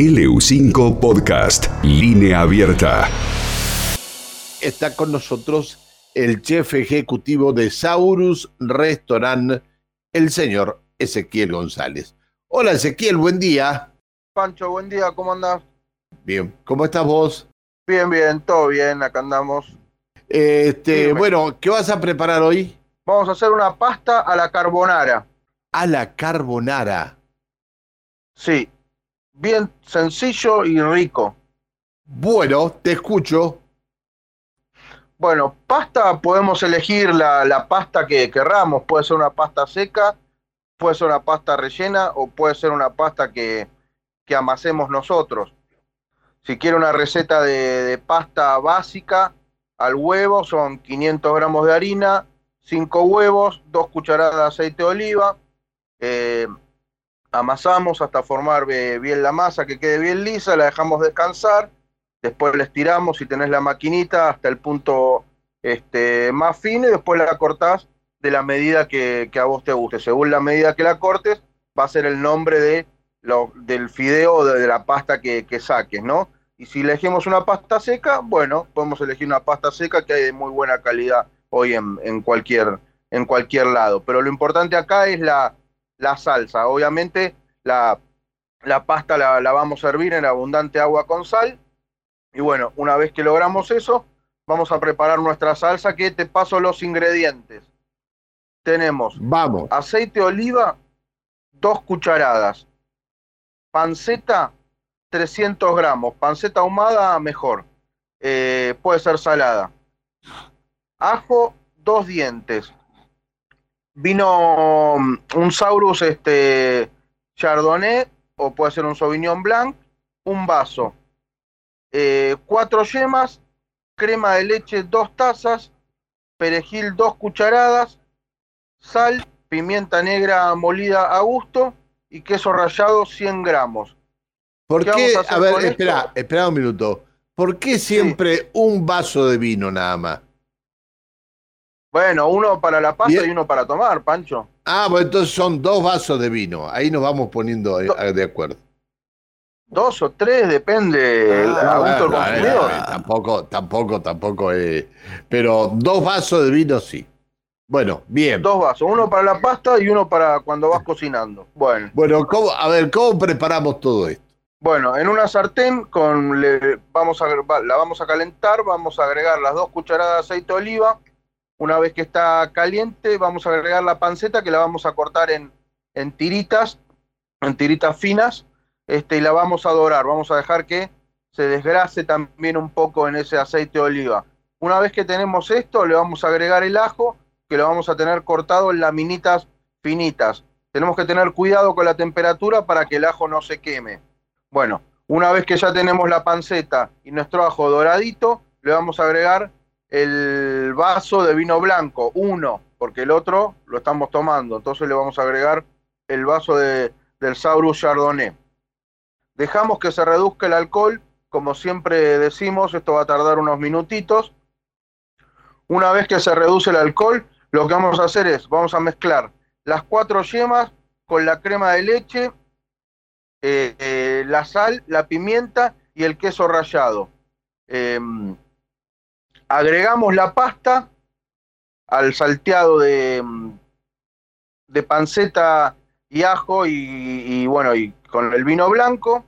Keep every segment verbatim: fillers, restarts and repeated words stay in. L U cinco Podcast, línea abierta. Está con nosotros el chef ejecutivo de Saurus Restaurant, el señor Ezequiel González. Hola Ezequiel, buen día. Pancho, buen día, ¿cómo andás? Bien, ¿cómo estás vos? Bien, bien, todo bien, acá andamos. Este, Dime. Bueno, ¿qué vas a preparar hoy? Vamos a hacer una pasta a la carbonara. A la carbonara. Sí, bien sencillo y rico. Bueno, te escucho. Bueno, pasta podemos elegir la, la pasta que querramos. Puede ser una pasta seca, puede ser una pasta rellena o puede ser una pasta que, que amasemos nosotros. Si quiere una receta de, de pasta básica, al huevo son quinientos gramos de harina, cinco huevos, dos cucharadas de aceite de oliva. Eh, amasamos hasta formar bien la masa, que quede bien lisa, la dejamos descansar. Después la estiramos, si tenés la maquinita, hasta el punto este, más fino, y después la cortás de la medida que, que a vos te guste. Según la medida que la cortes, va a ser el nombre de lo, del fideo o de, de la pasta que, que saques, ¿no? Y si elegimos una pasta seca, bueno, podemos elegir una pasta seca que hay de muy buena calidad hoy en, en, cualquier, en cualquier lado. Pero lo importante acá es la, la salsa. Obviamente la, la pasta la, la vamos a hervir en abundante agua con sal. Y bueno, una vez que logramos eso, vamos a preparar nuestra salsa, que te paso los ingredientes. Tenemos vamos. aceite de oliva, dos cucharadas. Panceta, trescientos gramos. Panceta ahumada, mejor. Eh, puede ser salada. Ajo, dos dientes. Vino un Saurus este, Chardonnay, o puede ser un Sauvignon Blanc, un vaso. Eh, cuatro yemas, crema de leche dos tazas, perejil dos cucharadas, sal, pimienta negra molida a gusto y queso rallado cien gramos. ¿Por qué? qué? A, a ver, espera, espera un minuto. ¿Por qué siempre sí. un vaso de vino nada más? Bueno, uno para la pasta y, y uno para tomar, Pancho. Ah, pues entonces son dos vasos de vino. Ahí nos vamos poniendo Do- de acuerdo. Dos o tres, depende ah, a gusto no, del consumidor. No, no, tampoco, tampoco, tampoco. Eh, pero dos vasos de vino sí. Bueno, bien. Dos vasos, uno para la pasta y uno para cuando vas cocinando. Bueno, bueno ¿cómo, a ver, ¿cómo preparamos todo esto? Bueno, en una sartén con le, vamos a, la vamos a calentar, vamos a agregar las dos cucharadas de aceite de oliva. Una vez que está caliente, vamos a agregar la panceta, que la vamos a cortar en, en tiritas, en tiritas finas. Este, y la vamos a dorar, vamos a dejar que se desgrase también un poco en ese aceite de oliva. Una vez que tenemos esto, le vamos a agregar el ajo, que lo vamos a tener cortado en laminitas finitas. Tenemos que tener cuidado con la temperatura para que el ajo no se queme. Bueno, una vez que ya tenemos la panceta y nuestro ajo doradito, le vamos a agregar el vaso de vino blanco, uno, porque el otro lo estamos tomando. Entonces le vamos a agregar el vaso de, del Saurus Chardonnay. Dejamos que se reduzca el alcohol, como siempre decimos, esto va a tardar unos minutitos. Una vez que se reduce el alcohol, lo que vamos a hacer es, vamos a mezclar las cuatro yemas con la crema de leche, eh, eh, la sal, la pimienta y el queso rallado. Eh, agregamos la pasta al salteado de, de panceta y ajo y, y bueno, y con el vino blanco.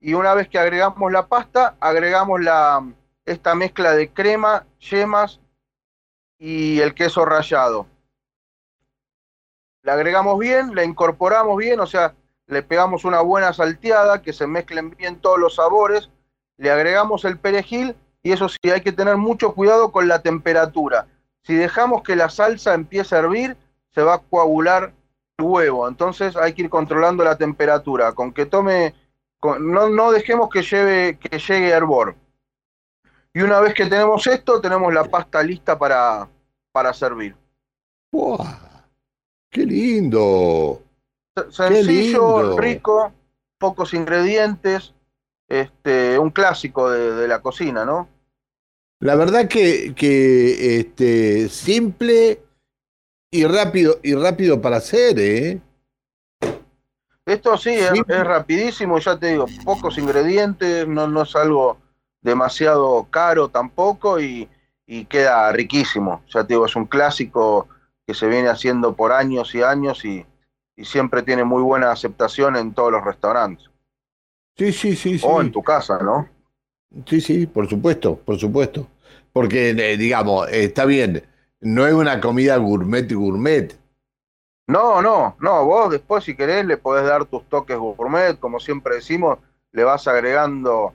Y una vez que agregamos la pasta, agregamos la, esta mezcla de crema, yemas y el queso rallado. La agregamos bien, la incorporamos bien, o sea, le pegamos una buena salteada, que se mezclen bien todos los sabores. Le agregamos el perejil, y eso sí, hay que tener mucho cuidado con la temperatura. Si dejamos que la salsa empiece a hervir, se va a coagular el huevo, entonces hay que ir controlando la temperatura, con que tome, con, no, no dejemos que, lleve, que llegue a hervor. Y una vez que tenemos esto, tenemos la pasta lista para, para servir. ¡Wow! ¡Qué lindo! Sencillo, qué lindo. Rico, pocos ingredientes, este, un clásico de, de la cocina, ¿no? La verdad que, que este, simple. Y rápido, y rápido para hacer, ¿eh? Esto sí, sí. Es, es rapidísimo, ya te digo, pocos ingredientes, no, no es algo demasiado caro tampoco y, y queda riquísimo. Ya te digo, es un clásico que se viene haciendo por años y años y, y siempre tiene muy buena aceptación en todos los restaurantes. Sí, sí, sí. O sí. En tu casa, ¿no? Sí, sí, por supuesto, por supuesto. Porque, eh, digamos, eh, está bien, no es una comida gourmet gourmet. No, no, no, vos después si querés le podés dar tus toques gourmet, como siempre decimos, le vas agregando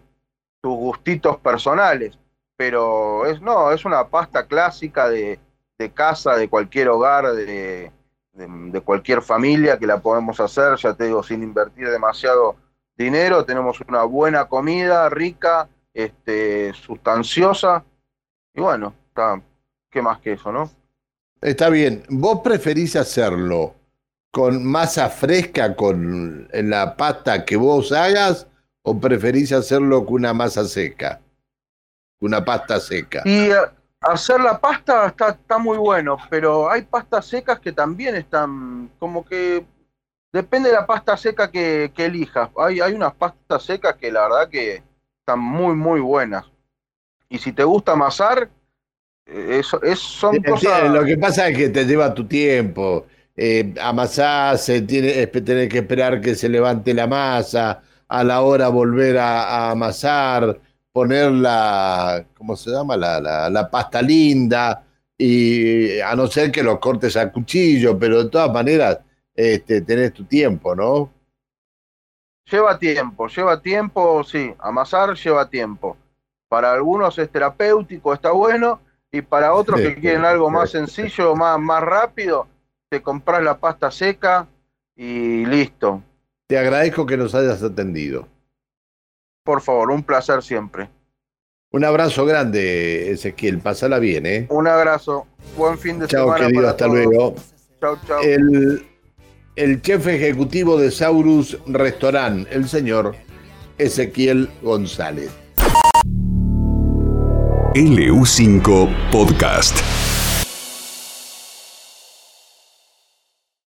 tus gustitos personales, pero es no, es una pasta clásica de, de casa, de cualquier hogar, de, de, de cualquier familia que la podemos hacer, ya te digo, sin invertir demasiado dinero, tenemos una buena comida, rica, este, sustanciosa, y bueno, está, ¿qué más que eso, no? Está bien. ¿Vos preferís hacerlo con masa fresca, con la pasta que vos hagas, o preferís hacerlo con una masa seca? Una pasta seca. Y hacer la pasta está, está muy bueno, pero hay pastas secas que también están, como que depende de la pasta seca que, que elijas. Hay, hay unas pastas secas que la verdad que están muy, muy buenas. Y si te gusta amasar, Eso, eso son cosas... Lo que pasa es que te lleva tu tiempo, eh, amasás, tenés que esperar que se levante la masa, a la hora volver a, a amasar, poner la, ¿cómo se llama? La, la, la pasta linda, y a no ser que los cortes a cuchillo, pero de todas maneras este, tenés tu tiempo, ¿no? Lleva tiempo, lleva tiempo, sí, amasar lleva tiempo. Para algunos es terapéutico, está bueno. Y para otros que quieren algo más sencillo, más, más rápido, te compras la pasta seca y listo. Te agradezco que nos hayas atendido. Por favor, un placer siempre. Un abrazo grande, Ezequiel. Pasala bien, ¿eh? Un abrazo. Buen fin de chau, semana. Chao, querido. Para hasta todos. Luego. Chao, chao. El, el chef ejecutivo de Saurus Restaurant, el señor Ezequiel González. L U cinco Podcast.